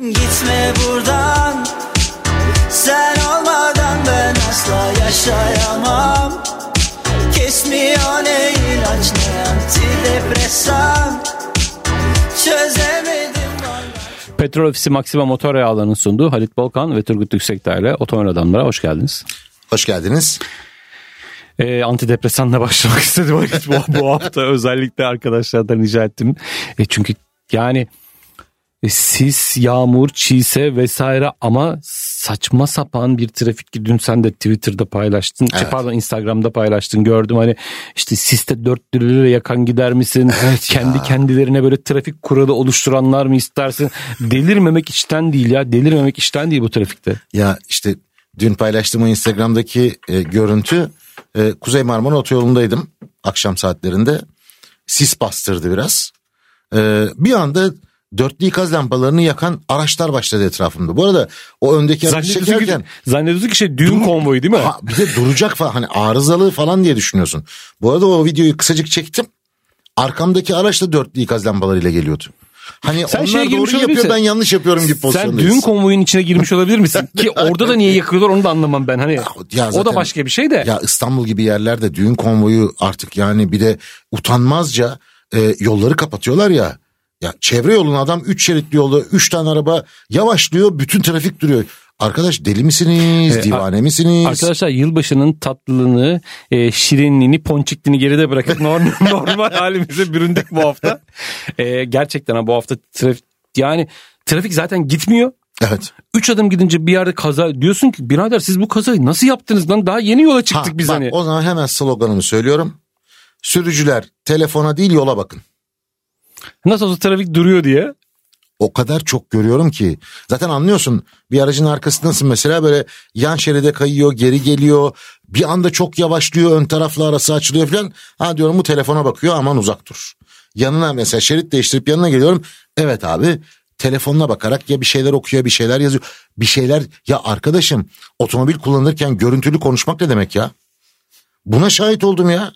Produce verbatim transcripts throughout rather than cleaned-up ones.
Gitme buradan, sen olmadan ben asla yaşayamam. Kesmiyor ne ilaç ne antidepresan, çözemedim. Petrol Ofisi Maxima Motor Yağları'nın sunduğu Halit Bolkan ve Turgut Tükseltay ile Otomobil Adamlar'a hoş geldiniz. Hoş geldiniz. E, antidepresanla başlamak istedim bu, bu hafta özellikle arkadaşlardan rica ettim. E, çünkü yani e, sis, yağmur, çiğse vesaire ama saçma sapan bir trafik ki dün sen de Twitter'da paylaştın. Evet. Şey, pardon Instagram'da paylaştın, gördüm hani işte siste dört liraya yakan gider misin? Evet, kendi ya. Kendilerine böyle trafik kuralı oluşturanlar mı istersin? Delirmemek içten değil ya delirmemek içten değil bu trafikte. Ya işte dün paylaştığım o Instagram'daki e, görüntü. Kuzey Marmara Otoyolu'ndaydım akşam saatlerinde, sis bastırdı biraz, bir anda dörtlü ikaz lampalarını yakan araçlar başladı etrafımda. Bu arada o öndeki aracı çekerken zannediyorsun ki şey düğün dur, konvoyu değil mi? Ha, bir de duracak falan, hani arızalı falan diye düşünüyorsun. Bu arada o videoyu kısacık çektim, arkamdaki araç da dörtlü ikaz lambalarıyla geliyordu. Hani sen onlar doğru yapıyor, ben yanlış yapıyorum gibi pozisyondayız. Sen düğün konvoyunun içine girmiş olabilir misin? Ki orada da niye yakıyorlar onu da anlamam ben. Hani ya, ya zaten, o da başka bir şey de. Ya İstanbul gibi yerlerde düğün konvoyu artık yani bir de utanmazca e, yolları kapatıyorlar ya. Ya çevre yolunu adam üç şeritli yolda üç tane araba yavaşlıyor, bütün trafik duruyor. Arkadaş deli misiniz, divane misiniz? Arkadaşlar yılbaşının tatlılığını, e, şirinliğini, ponçikliğini geride bırakıp normal, normal halimize büründük bu hafta. E, gerçekten bu hafta trafik, yani trafik zaten gitmiyor. Evet. Üç adım gidince bir yerde kaza, diyorsun ki birader siz bu kazayı nasıl yaptınız lan, daha yeni yola çıktık ha, biz bak, hani. O zaman hemen sloganımı söylüyorum. Sürücüler telefona değil yola bakın. Nasıl olsa trafik duruyor diye. O kadar çok görüyorum ki zaten anlıyorsun, bir aracın arkasındasın mesela, böyle yan şeride kayıyor, geri geliyor, bir anda çok yavaşlıyor, ön tarafla arası açılıyor falan, ha diyorum bu telefona bakıyor, aman uzak dur. Yanına mesela şerit değiştirip yanına geliyorum, evet abi telefonuna bakarak ya bir şeyler okuyor, bir şeyler yazıyor, bir şeyler. Ya arkadaşım, otomobil kullanırken görüntülü konuşmak ne demek ya? Buna şahit oldum ya.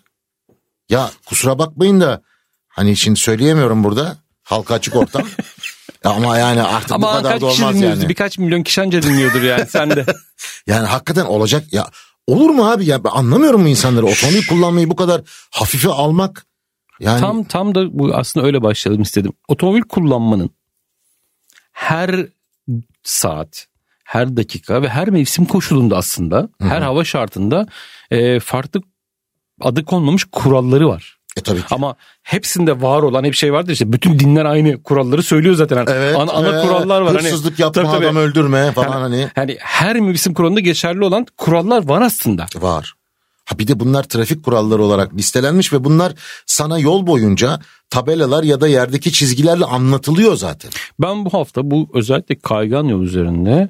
Ya kusura bakmayın da hani şimdi söyleyemiyorum burada, halka açık ortam. Ama yani artık ama bu kadar da olmaz yani. Birkaç milyon kişi anca dinliyordur yani sen de. Yani hakikaten olacak ya, olur mu abi ya, ben anlamıyorum bu insanları, otomobil kullanmayı bu kadar hafife almak. Yani... Tam tam da bu aslında öyle başladım istedim. Otomobil kullanmanın her saat, her dakika ve her mevsim koşulunda aslında Hı-hı. her hava şartında e, farklı adı konmamış kuralları var. E, tabii ki. Ama hepsinde var olan hep şey vardır işte, bütün dinler aynı kuralları söylüyor zaten. Yani evet, ana, ana e, kurallar var. Hırsızlık hani, yapma, tabii, tabii. adam öldürme falan yani, hani. Yani her mevsim kuralında geçerli olan kurallar var aslında. Var. Ha bir de bunlar trafik kuralları olarak listelenmiş ve bunlar sana yol boyunca tabelalar ya da yerdeki çizgilerle anlatılıyor zaten. Ben bu hafta bu özellikle kaygan yol üzerinde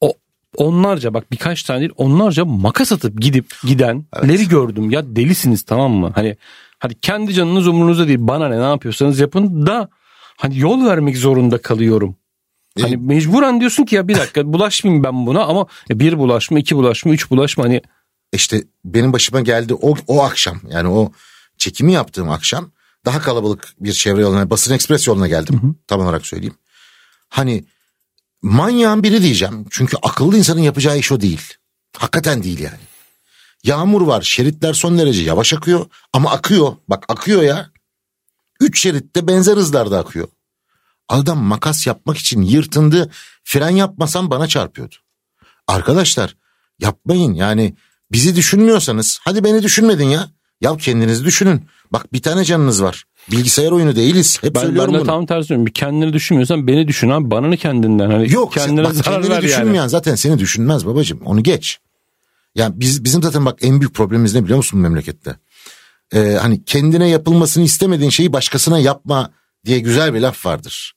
o onlarca bak birkaç tane değil onlarca makas atıp gidip gidenleri evet. gördüm. Ya delisiniz tamam mı? Hani Hani kendi canınız umurunuzda değil, bana ne, ne yapıyorsanız yapın da hani yol vermek zorunda kalıyorum. E? Hani mecburen diyorsun ki ya bir dakika bulaşmayayım ben buna, ama bir bulaşma, iki bulaşma, üç bulaşma hani. İşte benim başıma geldi o, o akşam, yani o çekimi yaptığım akşam daha kalabalık bir çevre yoluna, basın ekspres yoluna geldim, hı hı. tam olarak söyleyeyim. Hani manyağın biri diyeceğim çünkü akıllı insanın yapacağı iş o değil, hakikaten değil yani. Yağmur var, şeritler son derece yavaş akıyor ama akıyor, bak akıyor ya. Üç şeritte benzer hızlarda akıyor. Adam makas yapmak için yırtındı, fren yapmasam bana çarpıyordu. Arkadaşlar yapmayın yani, bizi düşünmüyorsanız hadi beni düşünmedin ya. Ya kendinizi düşünün, bak bir tane canınız var, bilgisayar oyunu değiliz. Hep ben, söylüyorum ben de bunu. Tam tersi diyorum, kendini düşünmüyorsan beni düşün abi, bana ne kendinden. Hani yok kendine sen, bak, kendini düşünmeyen yani. Zaten seni düşünmez babacığım, onu geç. Yani biz, bizim zaten bak en büyük problemimiz ne biliyor musun memlekette? Ee, hani kendine yapılmasını istemediğin şeyi başkasına yapma diye güzel bir laf vardır.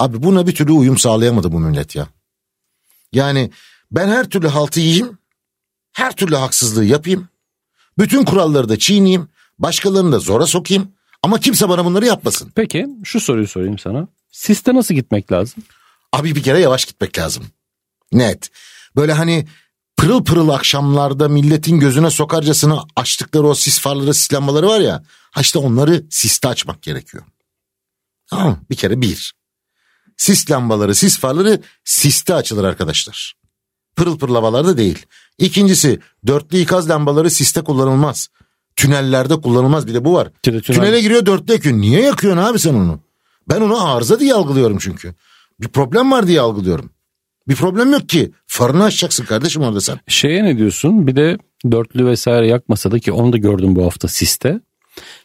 Abi buna bir türlü uyum sağlayamadı bu millet ya. Yani ben her türlü haltı yiyeyim, her türlü haksızlığı yapayım, bütün kuralları da çiğneyim, başkalarını da zora sokayım ama kimse bana bunları yapmasın. Peki şu soruyu sorayım sana. Siste nasıl gitmek lazım? Abi bir kere yavaş gitmek lazım. Net. Böyle hani... Pırıl pırıl akşamlarda milletin gözüne sokarcasına açtıkları o sis farları, sis lambaları var ya. Ha işte onları siste açmak gerekiyor. Tamam, bir kere bir. sis lambaları, sis farları siste açılır arkadaşlar. Pırıl pırıl havalarda değil. İkincisi, dörtlü ikaz lambaları siste kullanılmaz. Tünellerde kullanılmaz, bir de bu var. Tünel. Tünele giriyor dörtlü ekün. Niye yakıyorsun abi sen onu? Ben onu arıza diye algılıyorum çünkü. Bir problem var diye algılıyorum. Bir problem yok ki. Farını açacaksın kardeşim orada sen. Şeye ne diyorsun? Bir de dörtlü vesaire yakmasa da, ki onu da gördüm bu hafta siste.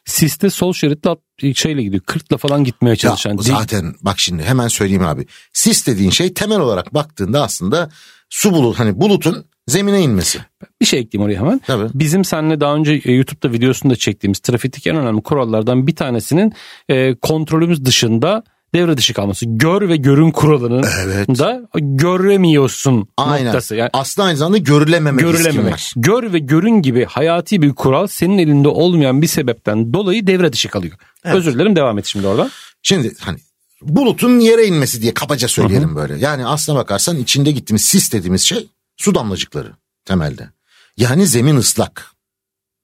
Siste sol şeritle şeyle gidiyor. Kırkla falan gitmeye çalışan. Ya, zaten bak şimdi hemen söyleyeyim abi. Sis dediğin şey temel olarak baktığında aslında su bulut, hani bulutun zemine inmesi. Bir şey ekleyeyim oraya hemen. Tabii. Bizim seninle daha önce YouTube'da videosunu da çektiğimiz trafikteki en önemli kurallardan bir tanesinin e, kontrolümüz dışında devre dışı kalması. Gör ve görün kuralının evet. da göremiyorsun aynen. noktası. Yani aslında aynı zamanda görülememek, görülememek. İskim var. Gör ve görün gibi hayati bir kural senin elinde olmayan bir sebepten dolayı devre dışı kalıyor. Evet. Özür dilerim, devam et şimdi oradan. Şimdi hani bulutun yere inmesi diye kabaca söyleyelim Hı-hı. böyle. Yani aslına bakarsan içinde gittiğimiz sis dediğimiz şey su damlacıkları temelde. Yani zemin ıslak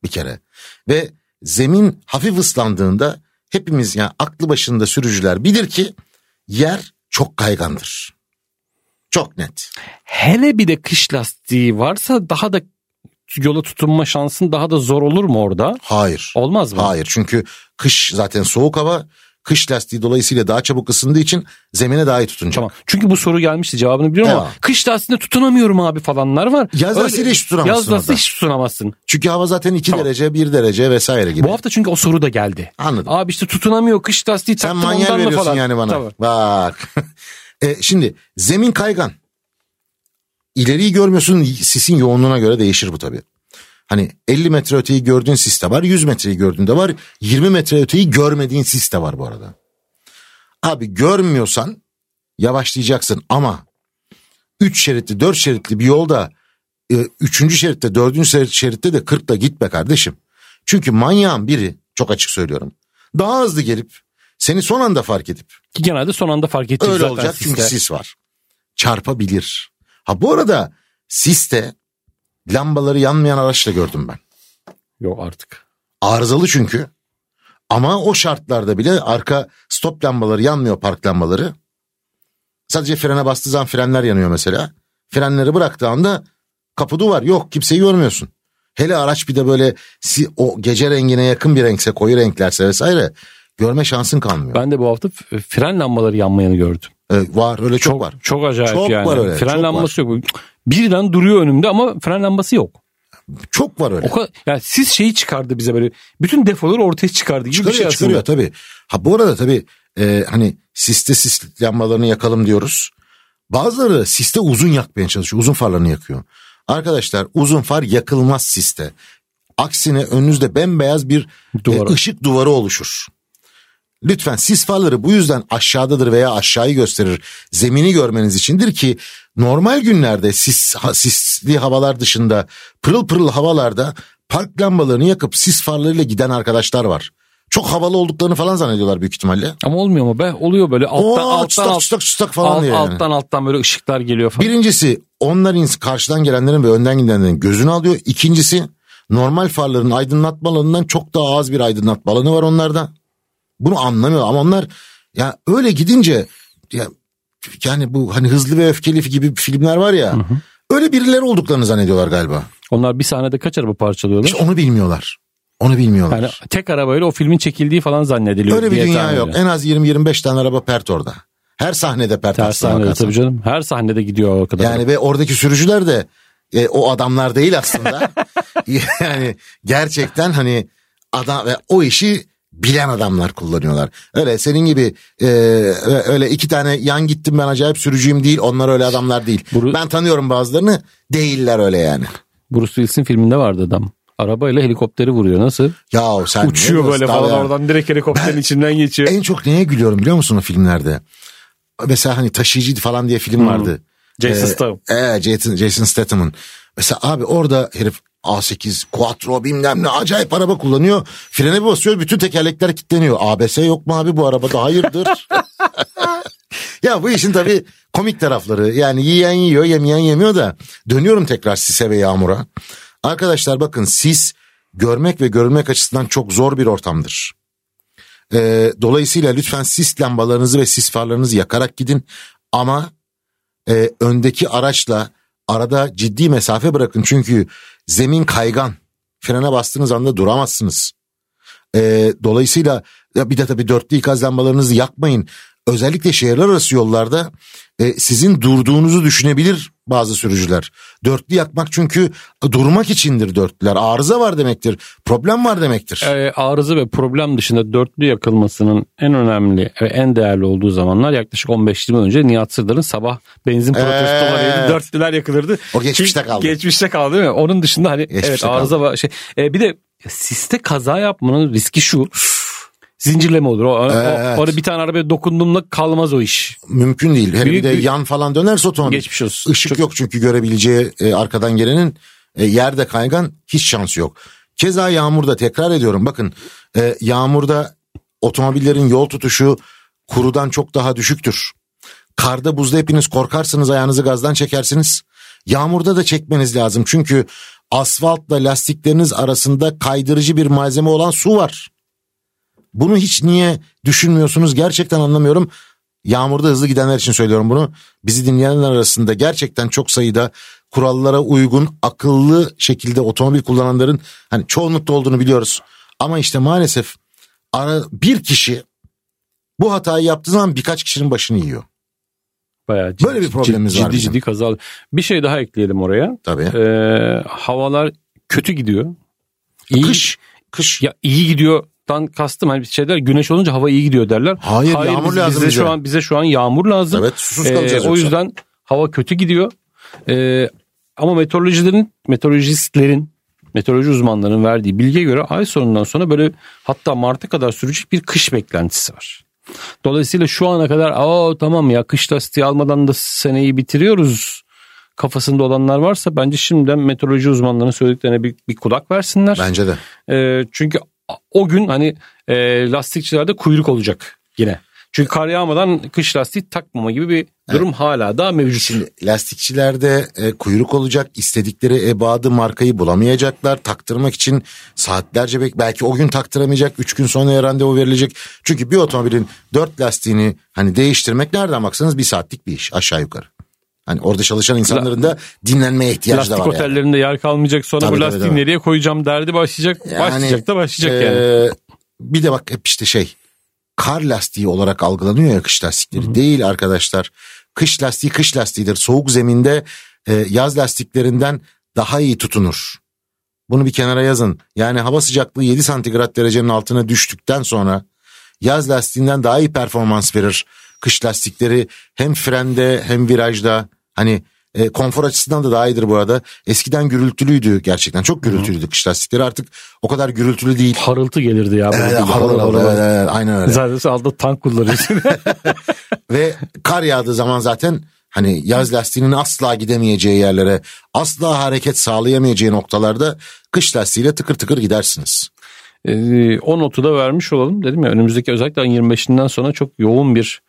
bir kere ve zemin hafif ıslandığında hepimiz, yani aklı başında sürücüler bilir ki yer çok kaygandır. Çok net. Hele bir de kış lastiği varsa daha da yola tutunma şansın daha da zor olur mu orada? Hayır. Olmaz mı? Hayır, çünkü kış zaten soğuk hava. Kış lastiği dolayısıyla daha çabuk ısındığı için zemine daha iyi tutunacak. Tamam. Çünkü bu soru gelmişti, cevabını biliyorum evet. ama kış lastiğinde tutunamıyorum abi falanlar var. Yaz lastiği hiç tutunamazsın. Yaz lastiği hiç tutunamazsın. Çünkü hava zaten iki tamam. derece, bir derece vesaire gibi. Bu hafta çünkü o soru da geldi. Anladım. Abi işte tutunamıyor, kış lastiği taktım ondan mı falan. Sen manyak veriyorsun yani bana. Tamam. Bak. e, şimdi zemin kaygan. İleriyi görmüyorsun, sisin yoğunluğuna göre değişir bu tabii. Hani elli metre öteyi gördüğün sis de var, yüz metreyi gördüğünde var, yirmi metre öteyi görmediğin sis de var bu arada. Abi görmüyorsan yavaşlayacaksın ama üç şeritli, dört şeritli bir yolda üçüncü şeritte, dördüncü şeritte de kırkla gitme kardeşim. Çünkü manyağın biri, çok açık söylüyorum, daha hızlı gelip seni son anda fark edip. Genelde son anda fark edeceğiz zaten. Öyle olacak siste. Çünkü sis var. Çarpabilir. Ha bu arada siste lambaları yanmayan araçla gördüm ben. Yok artık. Arızalı çünkü. Ama o şartlarda bile arka stop lambaları yanmıyor, park lambaları. Sadece frene bastığı zaman frenler yanıyor mesela. Frenleri bıraktığı anda kapı duvar yok, kimseyi görmüyorsun. Hele araç bir de böyle o gece rengine yakın bir renkse, koyu renklerse vesaire, görme şansın kalmıyor. Ben de bu hafta fren lambaları yanmayanı gördüm. Evet, var öyle çok, çok var. Çok acayip çok yani. Var öyle, fren çok lambası var. Yok. Birden duruyor önümde ama fren lambası yok. Çok var öyle. O kadar, yani siz şeyi çıkardı bize böyle. Bütün defoları ortaya çıkardı. Çıkarıyor, şey çıkarıyor tabii. Ha bu arada tabii e, hani siste sis lambalarını yakalım diyoruz. Bazıları siste uzun yakmaya çalışıyor. Uzun farlarını yakıyor. Arkadaşlar uzun far yakılmaz siste. Aksine önünüzde bembeyaz bir duvarı. E, ışık duvarı oluşur. Lütfen sis farları bu yüzden aşağıdadır veya aşağıyı gösterir. Zemini görmeniz içindir ki normal günlerde sis, sisli havalar dışında pırıl pırıl havalarda park lambalarını yakıp sis farlarıyla giden arkadaşlar var. Çok havalı olduklarını falan zannediyorlar büyük ihtimalle. Ama olmuyor mu be? Oluyor böyle alttan Oo, alttan çıstak, alt, çıstak, çıstak falan alt, yani. alttan alttan böyle ışıklar geliyor falan. Birincisi onların karşıdan gelenlerin ve önden gidenlerin gözünü alıyor. İkincisi normal farların aydınlatma alanından çok daha az bir aydınlatma alanı var onlarda. Bunu anlamıyor ama onlar ya öyle gidince ya, yani bu hani Hızlı ve Öfkeli gibi filmler var ya, hı hı. öyle birileri olduklarını zannediyorlar galiba. Onlar bir sahnede kaç araba parçalıyorlar? İşte onu bilmiyorlar. Onu bilmiyorlar. Yani tek arabayla o filmin çekildiği falan zannediliyor. Öyle bir dünya yok. En az yirmi yirmi beş tane araba pert orada. Her sahnede pert. Her sahnede tabii canım. Her sahnede gidiyor o kadar. Yani ve oradaki sürücüler de e, o adamlar değil aslında. Yani gerçekten hani adam ve o işi bilen adamlar kullanıyorlar. Öyle senin gibi e, öyle iki tane yan gittim ben acayip sürücüyüm değil. Onlar öyle adamlar değil. Bruce, ben tanıyorum bazılarını, değiller öyle yani. Bruce Willis'in filminde vardı adam. Arabayla helikopteri vuruyor, nasıl? Ya sen uçuyor böyle falan ya. Oradan direkt helikopterin ben, içinden geçiyor. En çok neye gülüyorum biliyor musun o filmlerde? Mesela hani Taşıyıcı falan diye film hmm. vardı. Jason ee, Statham. E, Jason, Jason Statham'ın. Mesela abi orada herif A sekiz Quattro bilmem ne acayip araba kullanıyor. Frene bir basıyor, bütün tekerlekler kilitleniyor. A B S yok mu abi bu arabada? Hayırdır? Ya bu işin tabii komik tarafları. Yani yiyen yiyor, yemeyen yemiyor da. Dönüyorum tekrar sise ve yağmura. Arkadaşlar bakın sis görmek ve görülmek açısından çok zor bir ortamdır. E, dolayısıyla lütfen sis lambalarınızı ve sis farlarınızı yakarak gidin. Ama e, öndeki araçla arada ciddi mesafe bırakın. Çünkü zemin kaygan. Frene bastığınız anda duramazsınız. E, dolayısıyla bir de tabii dörtlü ikaz lambalarınızı yakmayın. Özellikle şehirler arası yollarda e, sizin durduğunuzu düşünebilir bazı sürücüler. Dörtlü yakmak çünkü durmak içindir dörtlüler. Arıza var demektir. Problem var demektir. E, arıza ve problem dışında dörtlü yakılmasının en önemli ve en değerli olduğu zamanlar yaklaşık on beş yirmi yıl önce Nihat Sırdar'ın sabah benzin protestolarıyla ee, dörtlüler yakılırdı. O geçmişte kaldı. Geçmişte kaldı değil mi? Onun dışında hani geçmişte evet arıza kaldı. Var. Şey, e, bir de siste kaza yapmanın riski şu. Zincirleme olur. O, evet. o, o bir tane arabaya dokunduğumda kalmaz o iş. Mümkün değil. Her bir de yan falan dönerse otomobil. Geçmiş olsun. Işık çok... yok çünkü görebileceği e, arkadan gelenin e, yerde kaygan hiç şansı yok. Keza yağmurda tekrar ediyorum bakın e, yağmurda otomobillerin yol tutuşu kurudan çok daha düşüktür. Karda buzda hepiniz korkarsınız, ayağınızı gazdan çekersiniz. Yağmurda da çekmeniz lazım çünkü asfaltla lastikleriniz arasında kaydırıcı bir malzeme olan su var. Bunu hiç niye düşünmüyorsunuz gerçekten anlamıyorum. Yağmurda hızlı gidenler için söylüyorum bunu. Bizi dinleyenler arasında gerçekten çok sayıda kurallara uygun akıllı şekilde otomobil kullananların hani çoğunlukta olduğunu biliyoruz. Ama işte maalesef ara, bir kişi bu hatayı yaptığı zaman birkaç kişinin başını yiyor. Bayağı ciddi, böyle bir problemimiz ciddi, var. Ciddi ciddi kazalı. Bir şey daha ekleyelim oraya. Tabii. Ee, havalar kötü gidiyor. İyi, kış. Kış. Ya iyi gidiyor. Kastım hani bir şeyler güneş olunca hava iyi gidiyor derler. Hayır, Hayır yağmur biz, lazım bize. Şu an, bize şu an yağmur lazım. Evet, susuz kalacağız. Ee, o yüzden hava kötü gidiyor. Ee, ama meteorolojilerin, meteorolojistlerin, meteoroloji uzmanlarının verdiği bilgiye göre ay sonundan sonra böyle hatta Mart'a kadar sürecek bir kış beklentisi var. Dolayısıyla şu ana kadar aa tamam ya kış lastiği almadan da seneyi bitiriyoruz kafasında olanlar varsa bence şimdiden meteoroloji uzmanlarının söylediklerine bir, bir kulak versinler. Bence de. Ee, çünkü o gün hani e, lastikçilerde kuyruk olacak yine. Çünkü kar yağmadan kış lastiği takmama gibi bir durum evet. Hala daha mevcut. Şimdi lastikçilerde e, kuyruk olacak. İstedikleri ebadı markayı bulamayacaklar. Taktırmak için saatlerce bek- belki o gün taktıramayacak. Üç gün sonra randevu verilecek. Çünkü bir otomobilin dört lastiğini hani değiştirmek nereden baksanız bir saatlik bir iş aşağı yukarı. Hani orada çalışan insanların da dinlenmeye ihtiyacı lastik da var. Lastik otellerinde yani. Yer kalmayacak sonra tabii, bu lastiği tabii, tabii. Nereye koyacağım derdi başlayacak. Yani, başlayacak da başlayacak ee, yani. Bir de bak hep işte şey kar lastiği olarak algılanıyor ya kış lastikleri. Hı-hı. Değil arkadaşlar. Kış lastiği kış lastiğidir. Soğuk zeminde e, yaz lastiklerinden daha iyi tutunur. Bunu bir kenara yazın. Yani hava sıcaklığı yedi santigrat derecenin altına düştükten sonra yaz lastiğinden daha iyi performans verir. Kış lastikleri hem frende hem virajda. Hani e, konfor açısından da daha iyidir bu arada. Eskiden gürültülüydü gerçekten. Çok gürültülüydü kış lastikleri. Artık o kadar gürültülü değil. Harıltı gelirdi ya. Evet, harıl, harıl, harıl, harıl. Evet, aynen öyle. Zaten altta tank kullanıyorsun. Ve kar yağdığı zaman zaten hani yaz lastiğinin asla gidemeyeceği yerlere, asla hareket sağlayamayacağı noktalarda kış lastiğiyle tıkır tıkır gidersiniz. E, o notu da vermiş olalım dedim ya. Önümüzdeki özellikle yirmi beşinden sonra çok yoğun bir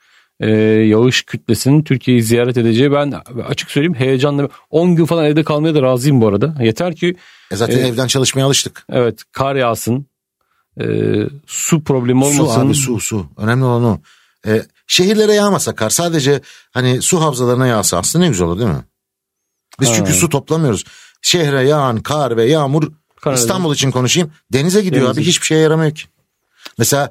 Ee, yağış kütlesinin Türkiye'yi ziyaret edeceği ben açık söyleyeyim heyecanla on gün falan evde kalmaya da razıyım bu arada. Yeter ki e zaten e, evden çalışmaya alıştık. Evet, kar yağsın. E, su problemi olmasın. Su abi su su. Önemli olan o. E, şehirlere yağmasa kar sadece hani su havzalarına yağsa aslında ne güzel olur değil mi? Biz ha. Çünkü su toplamıyoruz. Şehre yağan kar ve yağmur kar İstanbul edin. için konuşayım. Denize gidiyor Denize. Abi hiçbir şeye yaramıyor ki. Mesela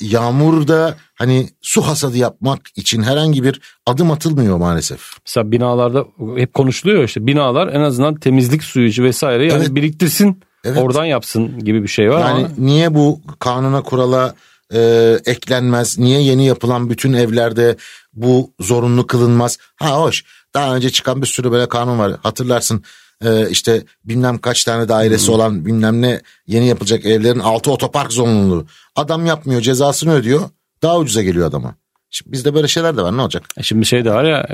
yağmurda hani su hasadı yapmak için herhangi bir adım atılmıyor maalesef. Mesela binalarda hep konuşuluyor işte binalar en azından temizlik suyu vesaire yani evet. Biriktirsin evet. Oradan yapsın gibi bir şey var. Yani ama... niye bu kanuna kurala e, eklenmez? Niye yeni yapılan bütün evlerde bu zorunlu kılınmaz? Ha hoş daha önce çıkan bir sürü böyle kanun var hatırlarsın. Ee, işte bilmem kaç tane dairesi hmm. olan bilmem ne yeni yapılacak evlerin altı otopark zorunluluğu. Adam yapmıyor cezasını ödüyor daha ucuza geliyor adama. Şimdi bizde böyle şeyler de var ne olacak? Şimdi şey de var ya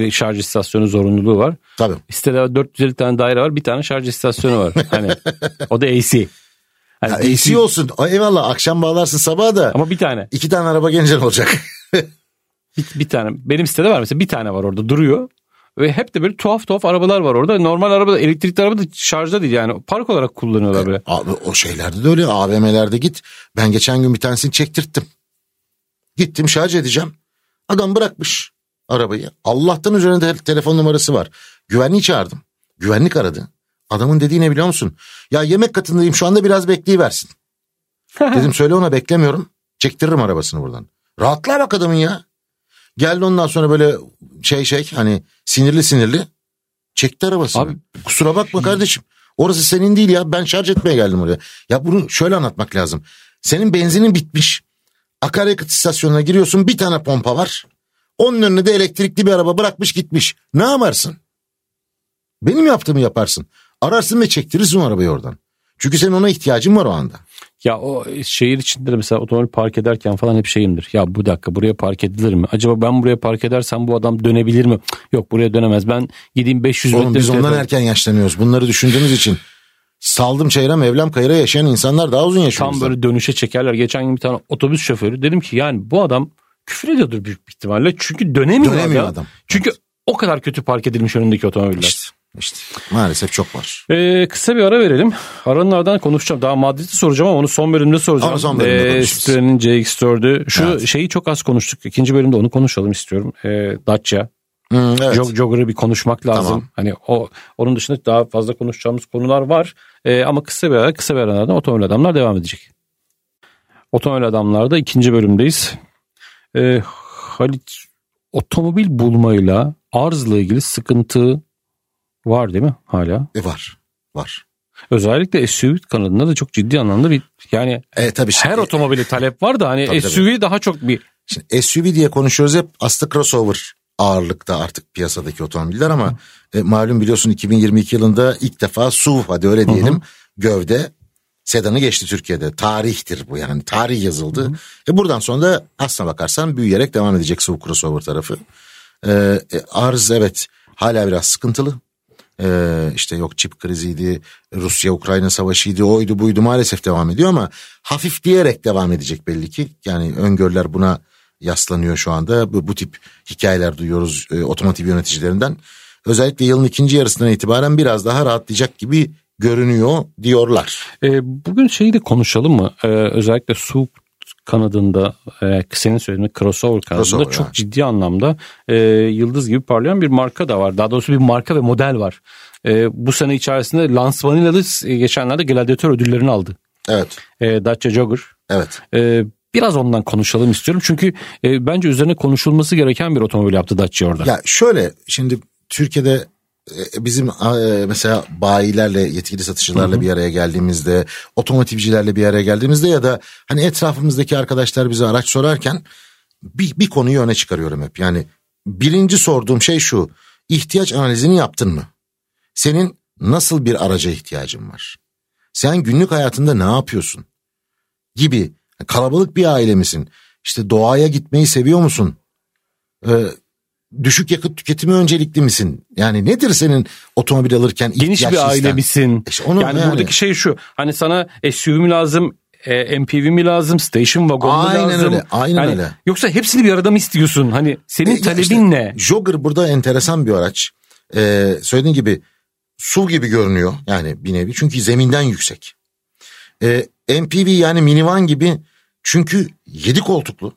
e, şarj istasyonu zorunluluğu var. Tabii. Sitede dört yüz elli tane daire var bir tane şarj istasyonu var. Hani o da A C. Hani A C, A C olsun eyvallah akşam bağlarsın sabaha da. Ama bir tane. İki tane araba gencen olacak. bir, bir tane benim sitede var mesela bir tane var orada duruyor. Ve hep de böyle tuhaf tuhaf arabalar var orada. Normal araba da, elektrikli araba da şarjda değil yani. Park olarak kullanıyorlar böyle. Abi o şeylerde de öyle. A V M'lerde git. Ben geçen gün bir tanesini çektirttim. Gittim şarj edeceğim. Adam bırakmış arabayı. Allah'tan üzerinde telefon numarası var. Güvenliği çağırdım. Güvenlik aradı. Adamın dediği ne biliyor musun? Ya yemek katındayım şu anda, biraz bekleyiversin. Dedim söyle ona beklemiyorum. Çektiririm arabasını buradan. Rahatla bak adamın ya. Geldi ondan sonra böyle şey şey hani sinirli sinirli çekti arabasını. Abi, kusura bakma kardeşim. Orası senin değil ya. Ben şarj etmeye geldim oraya. Ya bunu şöyle anlatmak lazım. Senin benzinin bitmiş. Akaryakıt istasyonuna giriyorsun, bir tane pompa var. Onun önüne de elektrikli bir araba bırakmış gitmiş. Ne yaparsın? Benim yaptığımı yaparsın. Ararsın ve çektirirsin arabayı oradan. Çünkü senin ona ihtiyacın var o anda. Ya o şehir içinde de mesela otomobil park ederken falan hep şeyimdir. Ya bu dakika buraya park edilir mi? Acaba ben buraya park edersem bu adam dönebilir mi? Yok buraya dönemez. Ben gideyim beş yüz metre. Oğlum biz ondan erken yaşlanıyoruz. Bunları düşündüğümüz için. Saldım çayıra mevlam kayıra yaşayan insanlar daha uzun yaşıyor. Tam böyle dönüşe çekerler. Geçen gün bir tane otobüs şoförü, dedim ki yani bu adam küfür ediyordur büyük bir ihtimalle. Çünkü dönemiyor, dönemiyor adam. adam. Çünkü evet. O kadar kötü park edilmiş önündeki otomobiller. İşte. İşte maalesef çok var. Ee, kısa bir ara verelim. Aranlardan konuşacağım. Daha Madrid'i soracağım ama onu son bölümde soracağım. Ama son bölümde ee, Citroen'in C X dördü. Şu evet. Şeyi çok az konuştuk. İkinci bölümde onu konuşalım istiyorum. Ee, Dacia. Hmm, evet. Jog, Jogger'ı bir konuşmak lazım. Tamam. Hani o onun dışında daha fazla konuşacağımız konular var. Ee, ama kısa bir ara, kısa bir aralardan Otomobil Adamlar devam edecek. Otomobil Adamlar'da ikinci bölümdeyiz. Ee, Halit, otomobil bulmayla arzla ilgili sıkıntı var değil mi hala? E var. Var. Özellikle S U V kanadında da çok ciddi anlamda bir yani e, tabii şimdi, her otomobile talep var da hani tabii, S U V tabii. Daha çok bir. Şimdi S U V diye konuşuyoruz hep, aslında crossover ağırlıkta artık piyasadaki otomobiller ama e, malum biliyorsun iki bin yirmi iki yılında ilk defa S U V, hadi öyle diyelim, hı hı. Gövde sedanı geçti Türkiye'de. Tarihtir bu yani, tarih yazıldı. Hı hı. E buradan sonra da aslına bakarsan büyüyerek devam edecek S U V crossover tarafı. E, e, arz evet hala biraz sıkıntılı. Ee, işte yok çip kriziydi, Rusya-Ukrayna savaşıydı, oydu buydu, maalesef devam ediyor ama hafif diyerek devam edecek belli ki. Yani öngörüler buna yaslanıyor şu anda. Bu, bu tip hikayeler duyuyoruz e, otomotiv yöneticilerinden. Özellikle yılın ikinci yarısından itibaren biraz daha rahatlayacak gibi görünüyor diyorlar. E, bugün şeyi de konuşalım mı? E, özellikle S U V kanadında, e, senin söylediğin crossover kanadında crossover çok yani. Ciddi anlamda e, yıldız gibi parlayan bir marka da var. Daha doğrusu bir marka ve model var. E, bu sene içerisinde lansmanıyla da geçenlerde gladyatör ödüllerini aldı. Evet. E, Dacia Jogger. Evet. E, biraz ondan konuşalım istiyorum. Çünkü e, bence üzerine konuşulması gereken bir otomobil yaptı Dacia orada. Ya şöyle, şimdi Türkiye'de bizim mesela bayilerle, yetkili satışçılarla bir araya geldiğimizde, otomotivcilerle bir araya geldiğimizde ya da hani etrafımızdaki arkadaşlar bize araç sorarken bir, bir konuyu öne çıkarıyorum hep. Yani birinci sorduğum şey şu: ihtiyaç analizini yaptın mı? Senin nasıl bir araca ihtiyacın var? Sen günlük hayatında ne yapıyorsun? Gibi. Kalabalık bir aile misin? İşte doğaya gitmeyi seviyor musun? Ee, Düşük yakıt tüketimi öncelikli misin? Yani nedir senin otomobil alırken geniş ihtiyaç bir aile isten? misin? İşte yani, yani buradaki şey şu. Hani sana S U V mi lazım? E, M P V mi lazım? Station wagon mu lazım? Aynen öyle. Aynen yani, öyle. Yoksa hepsini bir arada mı istiyorsun? Hani senin e, talebin işte, ne? Jogger burada enteresan bir araç. Ee, söylediğin gibi S U V gibi görünüyor. Yani bir nevi. Çünkü zeminden yüksek. Ee, M P V yani minivan gibi. Çünkü yedi koltuklu.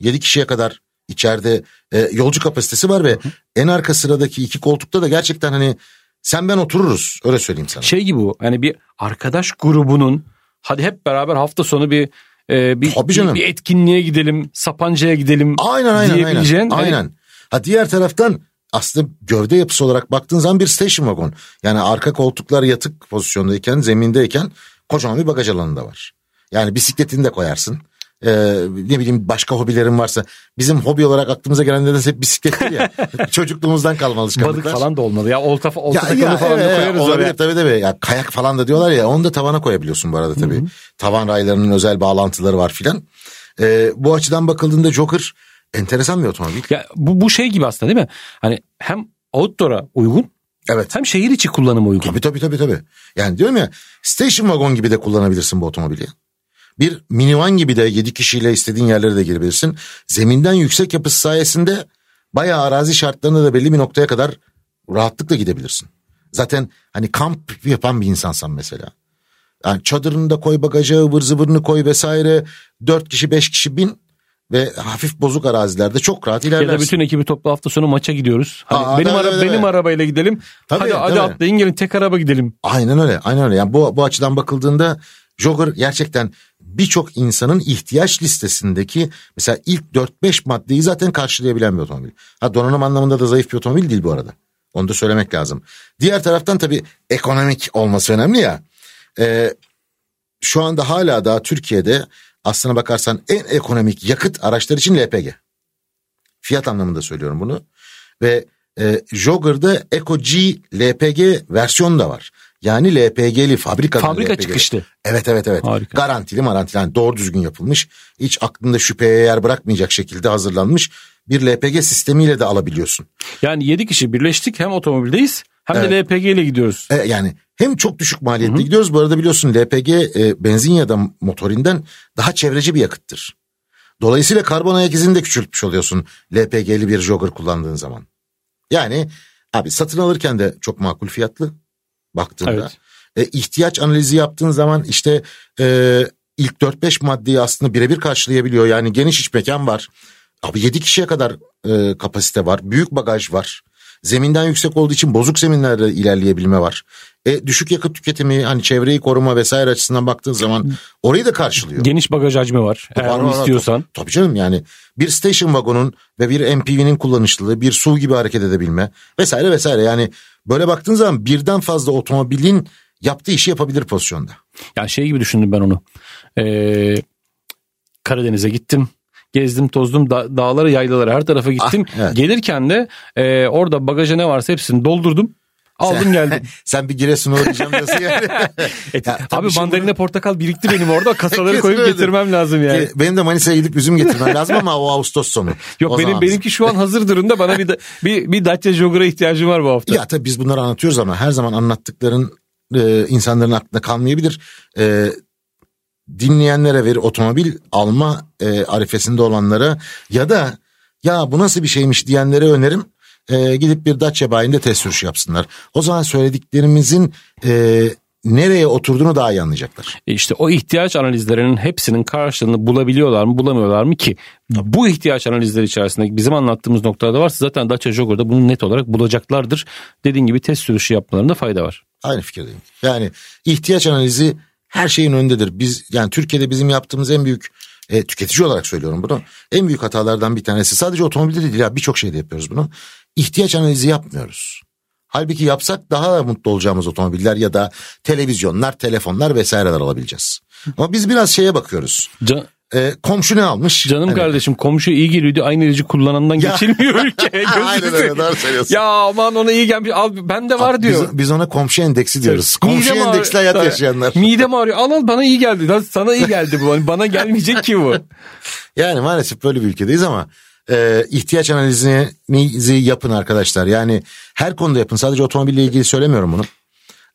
yedi kişiye kadar İçeride e, yolcu kapasitesi var ve hı. En arka sıradaki iki koltukta da gerçekten hani sen ben otururuz, öyle söyleyeyim sana. Şey gibi bu hani bir arkadaş grubunun hadi hep beraber hafta sonu bir e, bir, bir, bir etkinliğe gidelim, Sapanca'ya gidelim aynen, aynen, diyebileceğin. Aynen aynen. Hani... Ha, diğer taraftan aslında gövde yapısı olarak baktığın zaman bir station wagon. Yani arka koltuklar yatık pozisyondayken, zemindeyken kocaman bir bagaj alanı da var. Yani bisikletini de koyarsın. Ee, ne bileyim başka hobilerim varsa, bizim hobi olarak aklımıza gelenlerden hep bisiklettir ya. Çocukluğumuzdan kalma alışkanlıklar. Balık falan da olmadı ya, olta, olta ya, takımı ya, falan evet, da koyarız olabilir, oraya. Tabii tabii ya, kayak falan da diyorlar ya, onu da tavana koyabiliyorsun bu arada tabii. Hı-hı. Tavan raylarının özel bağlantıları var filan. Ee, bu açıdan bakıldığında Jogger enteresan bir otomobil. Ya, bu, bu şey gibi aslında değil mi? Hani hem outdoor'a uygun. Evet. Hem şehir içi kullanıma uygun. Tabii tabii tabii. tabii. Yani diyorum ya, station wagon gibi de kullanabilirsin bu otomobili. Bir minivan gibi de yedi kişiyle istediğin yerlere de girebilirsin. Zeminden yüksek yapısı sayesinde bayağı arazi şartlarında da belli bir noktaya kadar rahatlıkla gidebilirsin. Zaten hani kamp yapan bir insansan mesela. Yani çadırını da koy, bagaja ıvır zıvırını koy vesaire. Dört kişi beş kişi bin ve hafif bozuk arazilerde çok rahat ilerlersin. Ya da bütün ekibi topla, hafta sonu maça gidiyoruz. Hani Aa, benim tabii, ara- tabii. benim arabayla gidelim. Tabii, hadi hadi atlayın gelin, tek araba gidelim. Aynen öyle. Aynen öyle. Yani bu bu açıdan bakıldığında Jogger gerçekten birçok insanın ihtiyaç listesindeki mesela ilk dört beş maddeyi zaten karşılayabilen bir otomobil. Ha, donanım anlamında da zayıf bir otomobil değil bu arada. Onu da söylemek lazım. Diğer taraftan tabii ekonomik olması önemli ya. Ee, şu anda hala daha Türkiye'de aslına bakarsan en ekonomik yakıt araçlar için L P G. Fiyat anlamında söylüyorum bunu. Ve e, Jogger'da Eco G L P G versiyonu da var. Yani L P G'li fabrika. Fabrika L P G'li. Çıkıştı. Evet evet evet. Harika. Garantili marantili, yani doğru düzgün yapılmış. Hiç aklında şüpheye yer bırakmayacak şekilde hazırlanmış bir L P G sistemiyle de alabiliyorsun. Yani yedi kişi birleştik, hem otomobildeyiz hem evet. de L P G ile gidiyoruz. E, yani hem çok düşük maliyetli Hı-hı. gidiyoruz. Bu arada biliyorsun L P G e, benzin ya da motorinden daha çevreci bir yakıttır. Dolayısıyla karbon ayak izini de küçültmüş oluyorsun L P G'li bir Jogger kullandığın zaman. Yani abi satın alırken de çok makul fiyatlı baktığında. Evet. E, ihtiyaç analizi yaptığın zaman işte e, ilk dört beş maddeyi aslında birebir karşılayabiliyor. Yani geniş iç mekan var. Abi yedi kişiye kadar e, kapasite var. Büyük bagaj var. Zeminden yüksek olduğu için bozuk zeminlerde ilerleyebilme var. E, düşük yakıt tüketimi, hani çevreyi koruma vesaire açısından baktığın zaman orayı da karşılıyor. Geniş bagaj hacmi var. Eğer var, var, istiyorsan. Tabii, tabii canım, yani bir station vagonun ve bir M P V'nin kullanışlılığı, bir S U V gibi hareket edebilme vesaire vesaire. Yani böyle baktığın zaman birden fazla otomobilin yaptığı işi yapabilir pozisyonda. Ya şey gibi düşündüm ben onu. Ee, Karadeniz'e gittim. Gezdim tozdum, da- dağlara yaylalara her tarafa gittim. Ah, evet. Gelirken de e, orada bagaja ne varsa hepsini doldurdum. Aldım sen, geldim. Sen bir Giresun'a uğrayacağım nasıl yani? Et, ya, abi mandalina bunu... portakal birikti benim orada. Kasaları koyup öyle. Getirmem lazım yani. Benim de Manisa'ya gidip üzüm getirmem lazım ama o Ağustos sonu. Yok o benim zaman... benimki şu an hazır durumda. Bana bir, da, bir, bir Dacia Jogger'a ihtiyacım var bu hafta. Ya tabii biz bunları anlatıyoruz ama her zaman anlattıkların e, insanların aklında kalmayabilir. Evet. Dinleyenlere verir, otomobil alma e, arifesinde olanlara ya da ya bu nasıl bir şeymiş diyenlere önerim e, gidip bir Dacia Bayon'da test sürüşü yapsınlar. O zaman söylediklerimizin e, nereye oturduğunu daha iyi anlayacaklar. İşte o ihtiyaç analizlerinin hepsinin karşılığını bulabiliyorlar mı, bulamıyorlar mı ki? Bu ihtiyaç analizleri içerisinde bizim anlattığımız noktalarda varsa zaten Dacia Jogger'da bunu net olarak bulacaklardır. Dediğin gibi test sürüşü yapmalarında fayda var. Aynı fikirdeyim. Yani ihtiyaç analizi her şeyin önündedir. Biz yani Türkiye'de bizim yaptığımız en büyük e, tüketici olarak söylüyorum bunu. En büyük hatalardan bir tanesi. Sadece otomobilde değil ya, birçok şeyde yapıyoruz bunu. İhtiyaç analizi yapmıyoruz. Halbuki yapsak daha mutlu olacağımız otomobiller ya da televizyonlar, telefonlar vesaireler alabileceğiz. Ama biz biraz şeye bakıyoruz. Can- e, komşu ne almış? Canım hani... kardeşim komşu iyi geliyordu. Aynı ilacı kullanandan geçilmiyor ülke. Aynen öyle, doğru söylüyorsun. Ya aman ona iyi gelmiş. Abi bende var diyor. Biz, biz ona komşu endeksi diyoruz. Komşu midem endeksli ağrı... hayat yaşayanlar. Midem ağrıyor. Al al bana iyi geldi. Lan sana iyi geldi bu. Bana gelmeyecek ki bu. Yani maalesef böyle bir ülkedeyiz ama e, ihtiyaç analizinizi yapın arkadaşlar. Yani her konuda yapın. Sadece otomobille ilgili söylemiyorum bunu.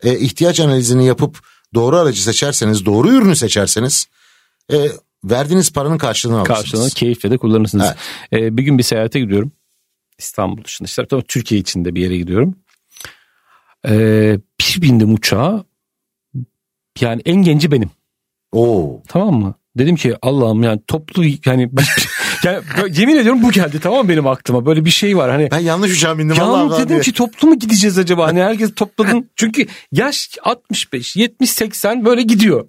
E, ihtiyaç analizini yapıp doğru aracı seçerseniz, doğru ürünü seçerseniz... E, verdiğiniz paranın karşılığını alırsınız. Karşılığını keyifle de kullanırsınız. Evet. Ee, bir gün bir seyahate gidiyorum. İstanbul dışında işte tabii Türkiye içinde bir yere gidiyorum. Ee, bir bindim uçağa. Yani en genci benim. Oo. Tamam mı? Dedim ki Allah'ım yani toplu yani, yani yemin ediyorum bu geldi tamam benim aklıma. Böyle bir şey var hani. Ben yanlış uçağa bindim Allah'ım. Dedim diye. Ki toplu mu gideceğiz acaba? Hani herkes topladın. Çünkü yaş altmış beş, yetmiş, seksen böyle gidiyor.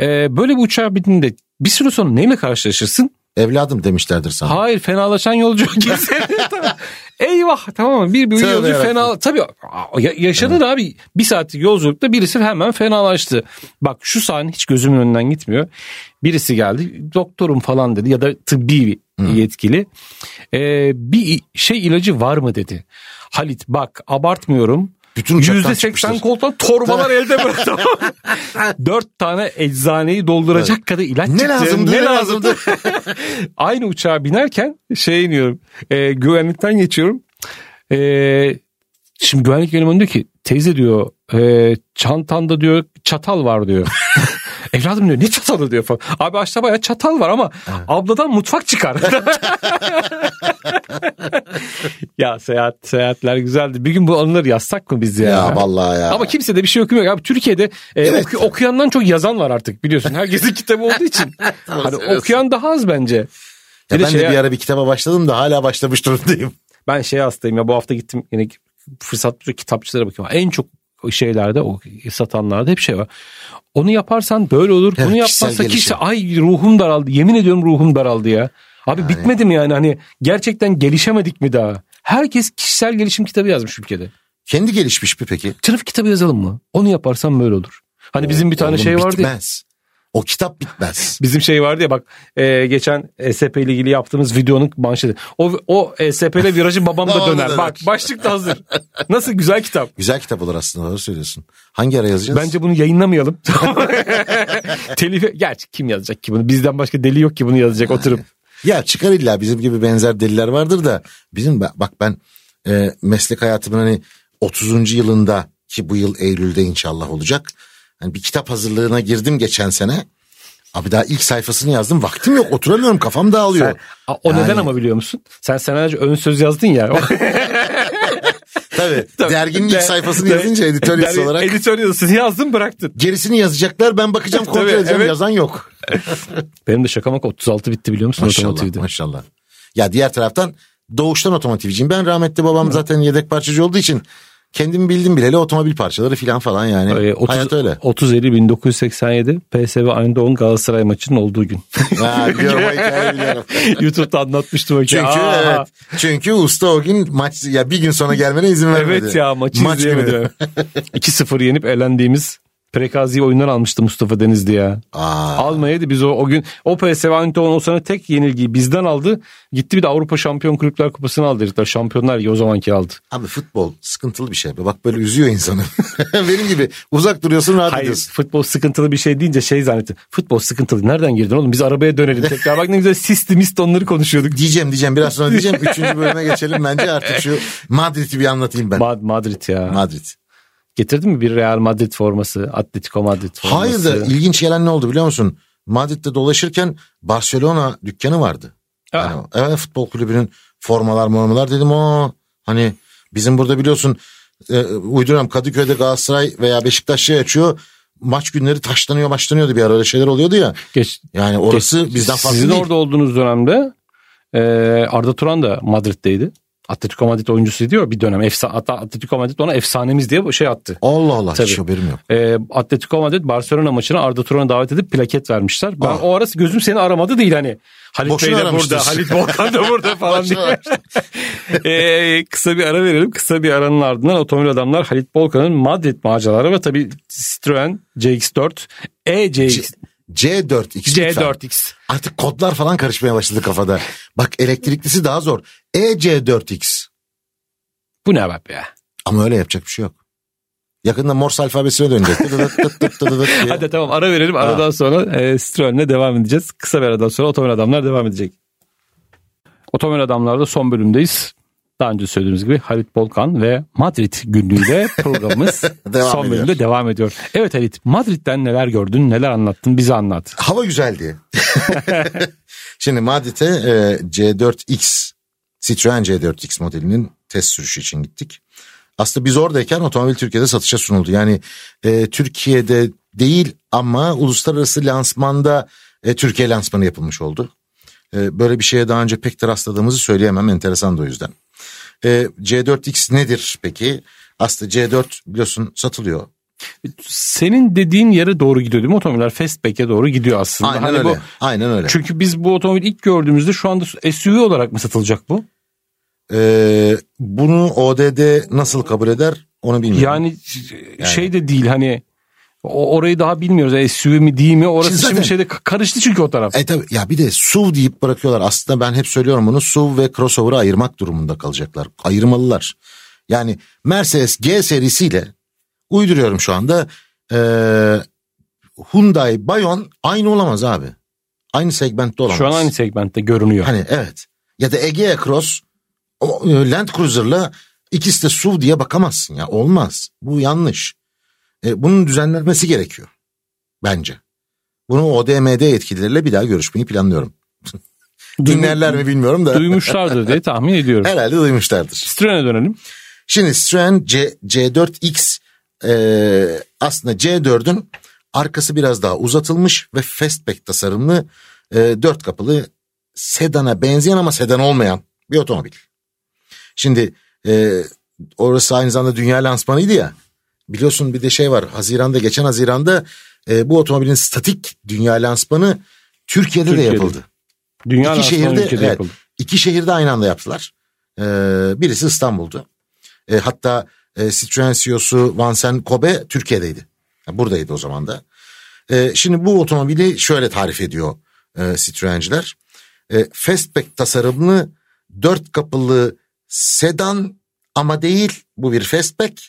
Ee, böyle bir uçağa bindiğinde bir süre sonra neyle karşılaşırsın? Evladım demişlerdir sana. Hayır, fenalaşan yolcu. Eyvah, tamam mı? Bir, bir yolcu fena. Tabii yaşanır evet. Abi. Bir saatlik yolculukta birisi hemen fenalaştı. Bak şu sahne hiç gözümün önünden gitmiyor. Birisi geldi, doktorum falan dedi ya da tıbbi hmm. yetkili. Ee, bir şey ilacı var mı dedi. Halit bak abartmıyorum. Bütün yüzde seksen koltuğun torbalar elde bıraktı. Dört tane eczaneyi dolduracak evet. kadar ilaç çıktı. Ne lazımdı? Ne lazımdı? Aynı uçağa binerken şey iniyorum. E, güvenlikten geçiyorum. E, şimdi güvenlik benim önümde diyor ki teyze diyor e, çantanda diyor çatal var diyor. Evladım diyor, ne çatalı diyor falan. Abi aşağıda bayağı çatal var ama evet, abladan mutfak çıkar. Ya seyahat, seyahatler güzeldi. Bir gün bu anıları yazsak mı biz ya? Ya vallahi ya. Ama kimse de bir şey okumuyor. Abi Türkiye'de e, evet, oku, okuyandan çok yazan var artık biliyorsun. Herkesin kitabı olduğu için. Hani okuyan daha az bence. Ya ben şey, de bir ara bir kitaba başladım da hala başlamış durumdayım. Ben şeye hastayım ya, bu hafta gittim yine fırsatlı kitapçılara bakıyorum. En çok şeylerde, o satanlarda hep şey var. Onu yaparsan böyle olur. Evet, bunu yapmazsa kişi, ay ruhum daraldı. Yemin ediyorum ruhum daraldı ya. Abi yani, bitmedi mi yani? Hani gerçekten gelişemedik mi daha? Herkes kişisel gelişim kitabı yazmış ülkede. Kendi gelişmiş mi peki? Trafik kitabı yazalım mı? Onu yaparsan böyle olur. Hani o, bizim bir tane şey vardı. Bitmez. O kitap bitmez. Bizim şey vardı ya bak, e, geçen E S P ile ilgili yaptığımız videonun manşeti. O o E S P ile virajı babam da döner. Bak başlık da hazır. Nasıl güzel kitap. Güzel kitap olur aslında, öyle söylüyorsun. Hangi ara yazacağız? Bence bunu yayınlamayalım. Telifi, gerçi kim yazacak ki bunu? Bizden başka deli yok ki bunu yazacak oturup. Ya çıkar illa, bizim gibi benzer deliler vardır da. Bizim bak ben e, meslek hayatımın hani otuzuncu yılında, ki bu yıl Eylül'de inşallah olacak. Hani bir kitap hazırlığına girdim geçen sene. Abi daha ilk sayfasını yazdım. Vaktim yok, oturamıyorum, kafam dağılıyor. Sen, o yani... neden ama biliyor musun? Sen senelerce ön söz yazdın ya. Tabii, tabii. Derginin ilk sayfasını yazınca editör yazısı olarak. Editör yazısını yazdım, bıraktın. Gerisini yazacaklar, ben bakacağım, kontrol edeceğim. Evet. Yazan yok. Benim de şaka maka otuz altı bitti biliyor musun? Maşallah, otomotivdi. Maşallah. Ya diğer taraftan doğuştan otomotivciyim. Ben rahmetli babam, hı, zaten yedek parçacı olduğu için... Kendimi bildim bileli otomobil parçaları filan falan yani. Öyle, otuz, hayat öyle. otuz Eylül bin dokuz yüz seksen yedi P S V Eindhoven Galatasaray maçının olduğu gün. Ha, biliyorum, hikaye biliyorum. YouTube'da anlatmıştım. Çünkü aa, evet. Çünkü usta o gün maç, ya bir gün sonra gelmene izin vermedi. Evet ya, maçı maç izleyemedi. iki sıfır yenip elendiğimiz Prekazi'yi oyundan almıştı Mustafa Denizli ya. Aa. Almayaydı biz o, o gün. O P S V Eindhoven o sene tek yenilgiyi bizden aldı. Gitti bir de Avrupa Şampiyon Kulüpler Kupası'nı aldı herifler. Şampiyonlar Ligi o zamanki aldı. Abi futbol sıkıntılı bir şey. Bak böyle üzüyor insanı. Benim gibi uzak duruyorsun, rahat ediyorsun. Futbol sıkıntılı bir şey deyince şey zannettim. Futbol sıkıntılı. Nereden girdin oğlum? Biz arabaya dönelim tekrar. Bak ne güzel sisti mist onları konuşuyorduk. Diyeceğim diyeceğim. Biraz sonra diyeceğim. Üçüncü bölüme geçelim bence artık, şu Madrid'i bir anlatayım ben. Mad- Madrid ya. Madrid. Getirdin mi bir Real Madrid forması, Atletico Madrid forması? Hayır da ilginç gelen ne oldu biliyor musun? Madrid'de dolaşırken Barcelona dükkanı vardı. Yani, evet, futbol kulübünün formalar formalar dedim, o hani bizim burada biliyorsun e, uyduruyorum, Kadıköy'de Galatasaray veya Beşiktaş şey açıyor. Maç günleri taşlanıyor maçlanıyordu bir ara, öyle şeyler oluyordu ya. Geç, yani orası geç, bizden farklı sizin değil. Sizin orada olduğunuz dönemde e, Arda Turan da Madrid'deydi. Atletico Madrid oyuncusuydu ya bir dönem. Efsa, Atletico Madrid ona efsanemiz diye şey attı. Allah Allah, tabii. Hiç haberim yok. E, Atletico Madrid Barcelona maçına Arda Turan'ı davet edip plaket vermişler. Ben aa, o arası gözüm seni aramadı değil hani. Halit Bey de burada, Halit Bolkan da burada falan diye. e, kısa bir ara verelim. Kısa bir aranın ardından Otomobil Adamlar Halit Bolkan'ın Madrid maceraları ve tabii Citroën C X dört, E C X. C- C dört X. C dört X. Artık kodlar falan karışmaya başladı kafada. Bak elektriklisi daha zor. E C dört X. Bu ne bak ya? Ama öyle yapacak bir şey yok. Yakında Morse alfabesine dönecek. Hadi tamam, ara verelim. Aradan sonra e, Citroen'le devam edeceğiz. Kısa bir aradan sonra Otomobil Adamlar devam edecek. Otomobil Adamlar'da son bölümdeyiz. Daha önce söylediğimiz gibi Halit Bolkan ve Madrid günlüğüyle programımız son bölümde devam ediyor. Evet Halit, Madrid'den neler gördün, neler anlattın, bize anlat. Hava güzeldi. Şimdi Madrid'e e, C dört X, Citroen C dört X modelinin test sürüşü için gittik. Aslında biz oradayken otomobil Türkiye'de satışa sunuldu. Yani e, Türkiye'de değil ama uluslararası lansmanda e, Türkiye lansmanı yapılmış oldu. E, böyle bir şeye daha önce pek de rastladığımızı söyleyemem, enteresan da o yüzden. C dört X nedir peki? Aslında C dört biliyorsun satılıyor. Senin dediğin yere doğru gidiyor değil mi? Otomobiller fastback'e doğru gidiyor aslında. Aynen hani öyle. Bu, aynen öyle. Çünkü biz bu otomobil ilk gördüğümüzde şu anda S U V olarak mı satılacak bu? Ee, bunu O D D nasıl kabul eder onu bilmiyorum. Yani, yani şey de değil hani orayı daha bilmiyoruz. Yani S U V mi değil mi? Orası şimdi, zaten, şimdi şeyde karıştı çünkü o taraf. E tabii ya, bir de S U V deyip bırakıyorlar. Aslında ben hep söylüyorum bunu. S U V ve crossover'ı ayırmak durumunda kalacaklar. Ayırmalılar. Yani Mercedes G serisiyle uyduruyorum şu anda. E, Hyundai Bayon aynı olamaz abi. Aynı segmentte olamaz. Şu an aynı segmentte görünüyor. Hani evet. Ya da Egea Cross Land Cruiser'la ikisi de S U V diye bakamazsın ya. Olmaz. Bu yanlış. Bunun düzenlenmesi gerekiyor bence. Bunu O D M D yetkilileriyle bir daha görüşmeyi planlıyorum. Dinlerler mi bilmiyorum da. Duymuşlardır diye tahmin ediyorum. Herhalde duymuşlardır. Citroen'e dönelim. Şimdi Citroen C, C4X e, aslında C dördün arkası biraz daha uzatılmış ve fastback tasarımlı e, dört kapılı sedana benzeyen ama sedan olmayan bir otomobil. Şimdi e, orası aynı zamanda dünya lansmanıydı ya. Biliyorsun bir de şey var. Haziranda geçen Haziran'da e, bu otomobilin statik dünya lansmanı Türkiye'de, Türkiye'de. de yapıldı. Dünya iki şehirde ülkede evet, iki şehirde aynı anda yaptılar. Ee, birisi İstanbul'du. Ee, hatta e, Citroën C E O'su Vincent Cobée Türkiye'deydi. Yani buradaydı o zaman da. Ee, şimdi bu otomobili şöyle tarif ediyor e, Citroen'ciler. E, fastback tasarımlı dört kapılı sedan ama değil, bu bir fastback.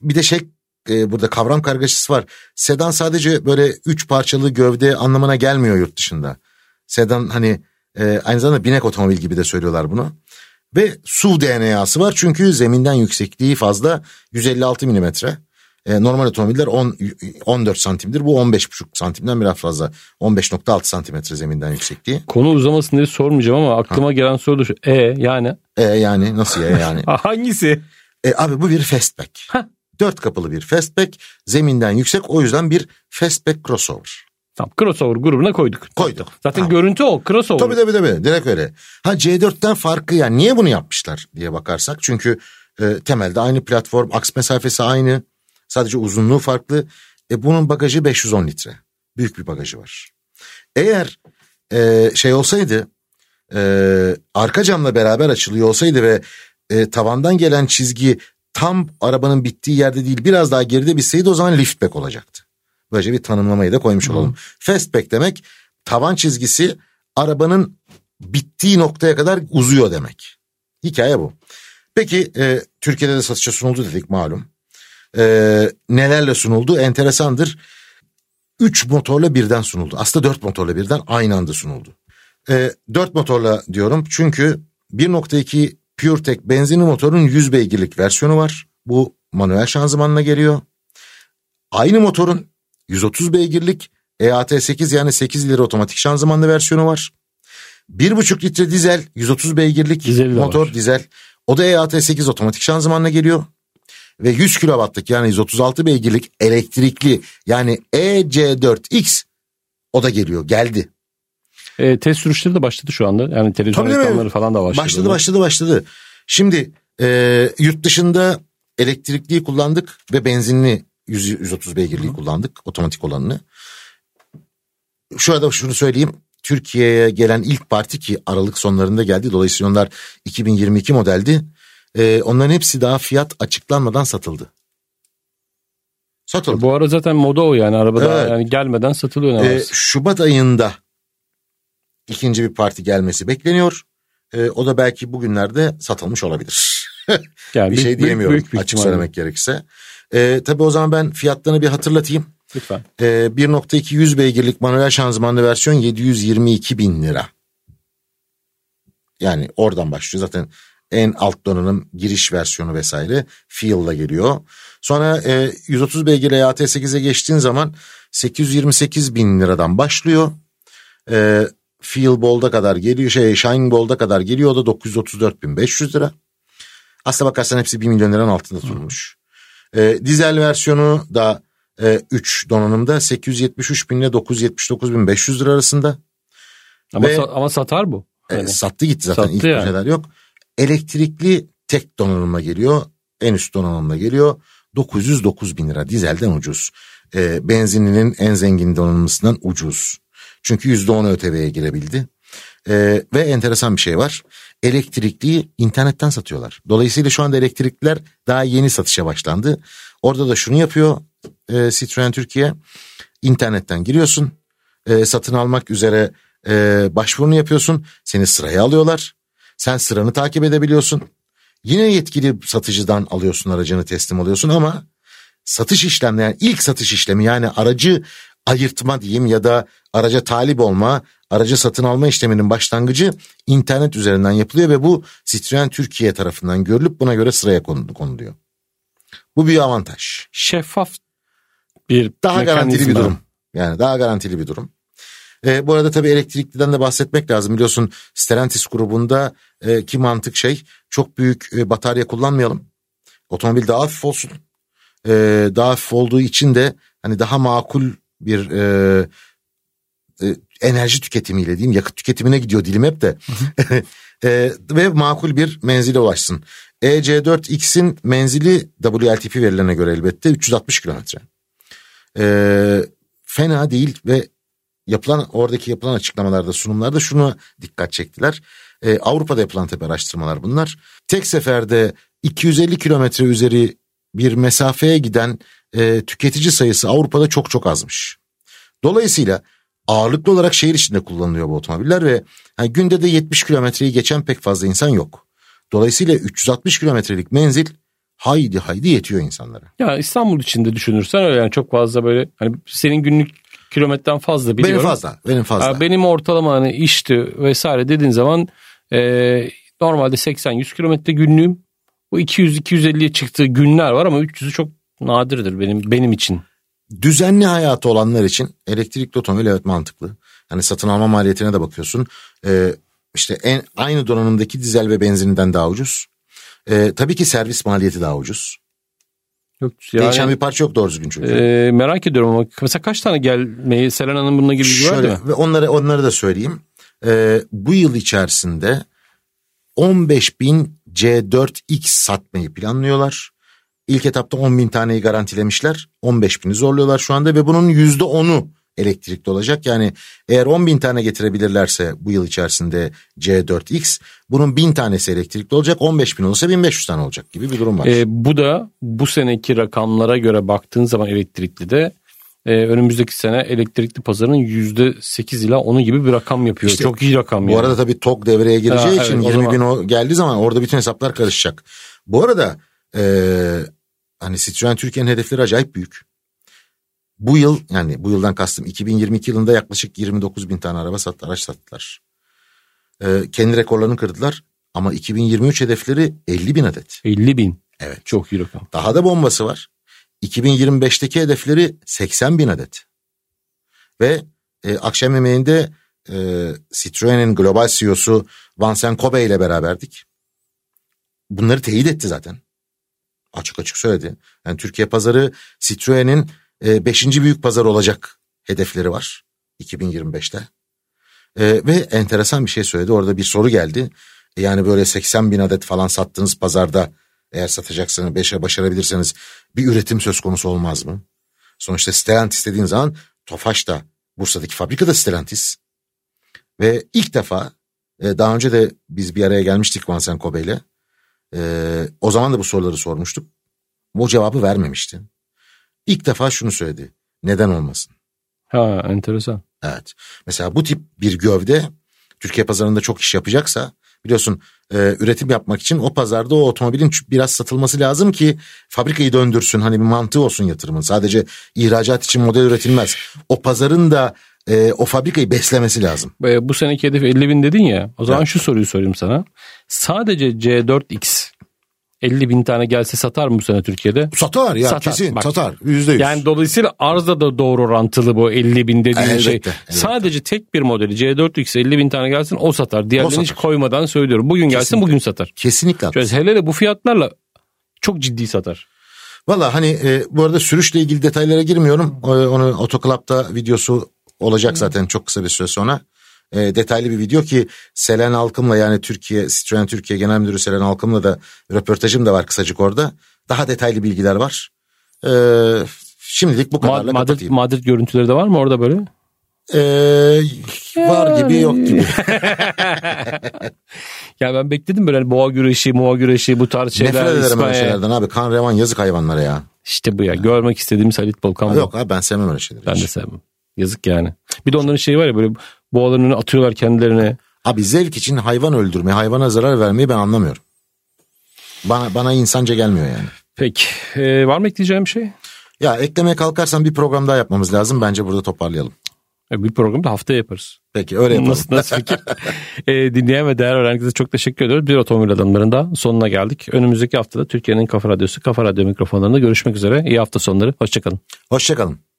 Bir de şey e, burada kavram kargaşası var. Sedan sadece böyle üç parçalı gövde anlamına gelmiyor yurt dışında. Sedan hani e, aynı zamanda binek otomobil gibi de söylüyorlar bunu. Ve S U V D N A'sı var çünkü zeminden yüksekliği fazla yüz elli altı milimetre. E, normal otomobiller on, on dört santimdir. Bu on beş buçuk santimden biraz fazla. on beş nokta altı santimetre zeminden yüksekliği. Konu uzamasın diye sormayacağım ama aklıma ha. gelen soru da şu. E yani? E yani nasıl e yani? Hangisi? E, abi bu bir fastback. Dört kapılı bir fastback. Zeminden yüksek, o yüzden bir fastback crossover. Tamam, crossover grubuna koyduk. Koyduk. Zaten tamam. Görüntü o, crossover. Tabii tabii tabii, direkt öyle. Ha C dörtten farkı yani niye bunu yapmışlar diye bakarsak. Çünkü e, temelde aynı platform, aks mesafesi aynı. Sadece uzunluğu farklı. E, bunun bagajı beş yüz on litre. Büyük bir bagajı var. Eğer e, şey olsaydı, e, arka camla beraber açılıyor olsaydı ve e, tavandan gelen çizgi tam arabanın bittiği yerde değil biraz daha geride bitseydi, o zaman liftback olacaktı. Böylece bir tanımlamayı da koymuş olalım. Hmm. Fastback demek tavan çizgisi arabanın bittiği noktaya kadar uzuyor demek. Hikaye bu. Peki e, Türkiye'de de satışa sunuldu dedik malum. E, nelerle sunuldu? Enteresandır. Üç motorla birden sunuldu. Aslında dört motorla birden aynı anda sunuldu. E, dört motorla diyorum çünkü bir nokta iki PureTech benzinli motorun yüz beygirlik versiyonu var. Bu manuel şanzımanla geliyor. Aynı motorun yüz otuz beygirlik E A T sekiz yani sekiz lira otomatik şanzımanlı versiyonu var. bir buçuk litre dizel yüz otuz beygirlik dizel motor var. Dizel. O da E A T sekiz otomatik şanzımanla geliyor. Ve yüz kilovatlık yani yüz otuz altı beygirlik elektrikli yani E C dört X o da geliyor. Geldi. E, test sürüşleri de başladı şu anda. Yani televizyon reklamları falan da başladı. Başladı başladı başladı. Şimdi e, yurt dışında elektrikliyi kullandık ve benzinli yüz otuz beygirliği Hı. kullandık, otomatik olanını. Şu arada şunu söyleyeyim. Türkiye'ye gelen ilk parti ki Aralık sonlarında geldi. Dolayısıyla onlar iki bin yirmi iki modeldi. Ee, onların hepsi daha fiyat açıklanmadan satıldı. Satıldı. Bu ara zaten moda o yani. Araba evet. Daha yani gelmeden satılıyor. Ee, Şubat ayında ikinci bir parti gelmesi bekleniyor. Ee, o da belki bugünlerde satılmış olabilir. Yani bir büyük, şey diyemiyorum büyük, büyük, açık büyük söylemek gerekirse. Ee, tabii o zaman ben fiyatlarını bir hatırlatayım. Lütfen. Ee, bir nokta iki yüz beygirlik manuel şanzımanlı versiyon yedi yüz yirmi iki bin lira. Yani oradan başlıyor. Zaten en alt donanım giriş versiyonu vesaire Fuel'la geliyor. Sonra e, yüz otuz beygir E A T sekize geçtiğin zaman sekiz yüz yirmi sekiz bin liradan başlıyor. E, Fuel Bold'a kadar geliyor. Şey, Shining Bold'a kadar geliyor. O da dokuz yüz otuz dört bin beş yüz lira. Aslına bakarsan hepsi bir milyon liranın altında tutulmuş. E, dizel versiyonu da üç e, donanımda sekiz yüz yetmiş üç bin ile dokuz yüz yetmiş dokuz bin beş yüz lira arasında. Ama, Ve, sa- ama satar bu. E, yani. Sattı gitti zaten. Sattı ilk yani. Şeyler yok. Elektrikli tek donanımla geliyor. En üst donanımla geliyor. dokuz yüz dokuz bin lira dizelden ucuz. E, benzinlinin en zengin donanımından ucuz. Çünkü yüzde on ÖTV'ye girebildi. Ee, ve enteresan bir şey var. Elektrikliyi internetten satıyorlar. Dolayısıyla şu anda elektrikliler daha yeni satışa başlandı. Orada da şunu yapıyor e, Citroen Türkiye. İnternetten giriyorsun. E, satın almak üzere e, başvurunu yapıyorsun. Seni sıraya alıyorlar. Sen sıranı takip edebiliyorsun. Yine yetkili satıcıdan alıyorsun, aracını teslim alıyorsun ama satış işlemi yani ilk satış işlemi yani aracı ayırtma diyeyim ya da araca talip olma, aracı satın alma işleminin başlangıcı internet üzerinden yapılıyor ve bu Citroen Türkiye tarafından görülüp buna göre sıraya konuluyor. Bu bir avantaj. Şeffaf bir daha mekanizma. Garantili bir durum. Yani daha garantili bir durum. E, bu arada tabii elektrikliden de bahsetmek lazım. Biliyorsun Stellantis grubundaki mantık şey, çok büyük batarya kullanmayalım. Otomobil daha hafif olsun. E, daha hafif olduğu için de hani daha makul bir e, e, enerji tüketimiyle diyeyim, yakıt tüketimine gidiyor dilim hep de. e, ve makul bir menzile ulaşsın. E C dört X'in menzili W L T P verilerine göre elbette üç yüz altmış kilometre. E, fena değil ve yapılan oradaki yapılan açıklamalarda, sunumlarda şuna dikkat çektiler. E, Avrupa'da yapılan tabi araştırmalar bunlar. Tek seferde iki yüz elli kilometre üzeri bir mesafeye giden e, tüketici sayısı Avrupa'da çok çok azmış. Dolayısıyla ağırlıklı olarak şehir içinde kullanılıyor bu otomobiller ve yani günde de yetmiş kilometreyi geçen pek fazla insan yok. Dolayısıyla üç yüz altmış kilometrelik menzil haydi haydi yetiyor insanlara. Ya İstanbul içinde düşünürsen öyle yani, çok fazla böyle hani senin günlük kilometreden fazla biliyorum. Benim fazla, benim fazla. Benim ortalama hani işti vesaire dediğin zaman e, normalde seksen yüz kilometre günlüğüm. Bu iki yüz iki yüz elliye çıktığı günler var ama üç yüzü çok nadirdir benim benim için. Düzenli hayatı olanlar için elektrikli otomobil evet mantıklı. Hani satın alma maliyetine de bakıyorsun. E, işte en aynı donanımdaki dizel ve benzininden daha ucuz. E, tabii ki servis maliyeti daha ucuz. Yok, yani, değişen bir parça yok doğru düzgün çünkü. E, merak ediyorum ama mesela kaç tane gelmeyi Selena'nın bununla gibi var değil mi? Ve onları, onları da söyleyeyim. E, bu yıl içerisinde on beş bin C dört X satmayı planlıyorlar. İlk etapta on bin taneyi garantilemişler. on beş bini zorluyorlar şu anda ve bunun yüzde onu elektrikli olacak. Yani eğer on bin tane getirebilirlerse bu yıl içerisinde C dört X, bunun bin tanesi elektrikli olacak, on beş bin olursa bin beş yüz tane olacak gibi bir durum var. E, bu da bu seneki rakamlara göre baktığın zaman elektrikli de e, önümüzdeki sene elektrikli pazarın yüzde sekiz ila onu gibi bir rakam yapıyor. İşte, çok iyi rakam. Bu yani. Arada tabii TOG devreye gireceği ha, için evet, yirmi bin o geldiği zaman orada bütün hesaplar karışacak. Bu arada e, hani Citroën Türkiye'nin hedefleri acayip büyük. Bu yıl yani bu yıldan kastım iki bin yirmi iki yılında yaklaşık yirmi dokuz bin tane araba sattı, araç sattılar. Ee, kendi rekorlarını kırdılar ama iki bin yirmi üç hedefleri elli bin adet. elli bin. Evet. Çok iyi rakam. Daha da bombası var. iki bin yirmi beşteki hedefleri seksen bin adet. Ve e, akşam yemeğinde e, Citroen'in global C E O'su Vincent Cobée ile beraberdik. Bunları teyit etti zaten. Açık açık söyledi. Yani Türkiye pazarı Citroen'in beşinci büyük pazar olacak hedefleri var iki bin yirmi beşte. Ee, ve enteresan bir şey söyledi. Orada bir soru geldi. Yani böyle seksen bin adet falan sattığınız pazarda eğer satacaksanız, başarabilirseniz bir üretim söz konusu olmaz mı? Sonuçta Stellantis dediğin zaman Tofaş da, Bursa'daki fabrika da Stellantis. Ve ilk defa daha önce de biz bir araya gelmiştik Vincent Cobée ile. Ee, o zaman da bu soruları sormuştuk. O cevabı vermemişti. İlk defa şunu söyledi. Neden olmasın? Ha, enteresan. Evet. Mesela bu tip bir gövde Türkiye pazarında çok iş yapacaksa biliyorsun e, üretim yapmak için o pazarda o otomobilin biraz satılması lazım ki fabrikayı döndürsün. Hani bir mantığı olsun yatırımın. Sadece ihracat için model üretilmez. O pazarın da e, o fabrikayı beslemesi lazım. Bu seneki hedef elli bin dedin ya. O zaman evet. Şu soruyu sorayım sana. Sadece C dört X elli bin tane gelse satar mı bu sene Türkiye'de? Satar ya satar. Kesin. Bak, satar yüzde yüz. Yani dolayısıyla arzda da doğru orantılı bu elli bin dediğin elbette, şey. Elbette. Sadece tek bir modeli C dört X elli bin tane gelsin o satar. Diğerlerini hiç koymadan söylüyorum. Bugün gelsin kesinlikle. Bugün satar. Kesinlikle. Çünkü hele de bu fiyatlarla çok ciddi satar. Valla hani e, bu arada sürüşle ilgili detaylara girmiyorum. E, onu Otoklap'ta videosu olacak zaten çok kısa bir süre sonra. E, detaylı bir video ki Selen Alkım'la yani Türkiye Citroen Türkiye Genel Müdürü Selen Alkım'la da röportajım da var kısacık orada. Daha detaylı bilgiler var. E, şimdilik bu kadarla Madrid, kapatayım. Madrid görüntüleri de var mı orada böyle? E, var gibi yok gibi. Ya ben bekledim böyle boğa güreşi, moğa güreşi bu tarz şeyler. Nefret ederim İspanya. Öyle şeylerden abi. Kan revan yazık hayvanlara ya. İşte bu ya. Görmek istediğimiz Halit Bolkan. Ha, yok abi ben sevmem öyle şeyleri. Ben hiç. De sevmem. Yazık yani. Bir de onların şeyi var ya böyle boğaların önüne atıyorlar kendilerine. Abi zevk için hayvan öldürmeyi, hayvana zarar vermeyi ben anlamıyorum. Bana, bana insanca gelmiyor yani. Peki. Ee, var mı ekleyeceğim bir şey? Ya eklemeye kalkarsan bir program daha yapmamız lazım. Bence burada toparlayalım. Bir programı da haftaya yaparız. Peki öyle yapalım. Nasıl, nasıl fikir? e, dinleyen ve değerli öğrencilere çok teşekkür ediyoruz. Bir Otomobil Adamları'nın da sonuna geldik. Önümüzdeki haftada Türkiye'nin Kafa Radyosu, Kafa Radyo mikrofonlarında görüşmek üzere. İyi hafta sonları. Hoşçakalın. Hoşçakalın.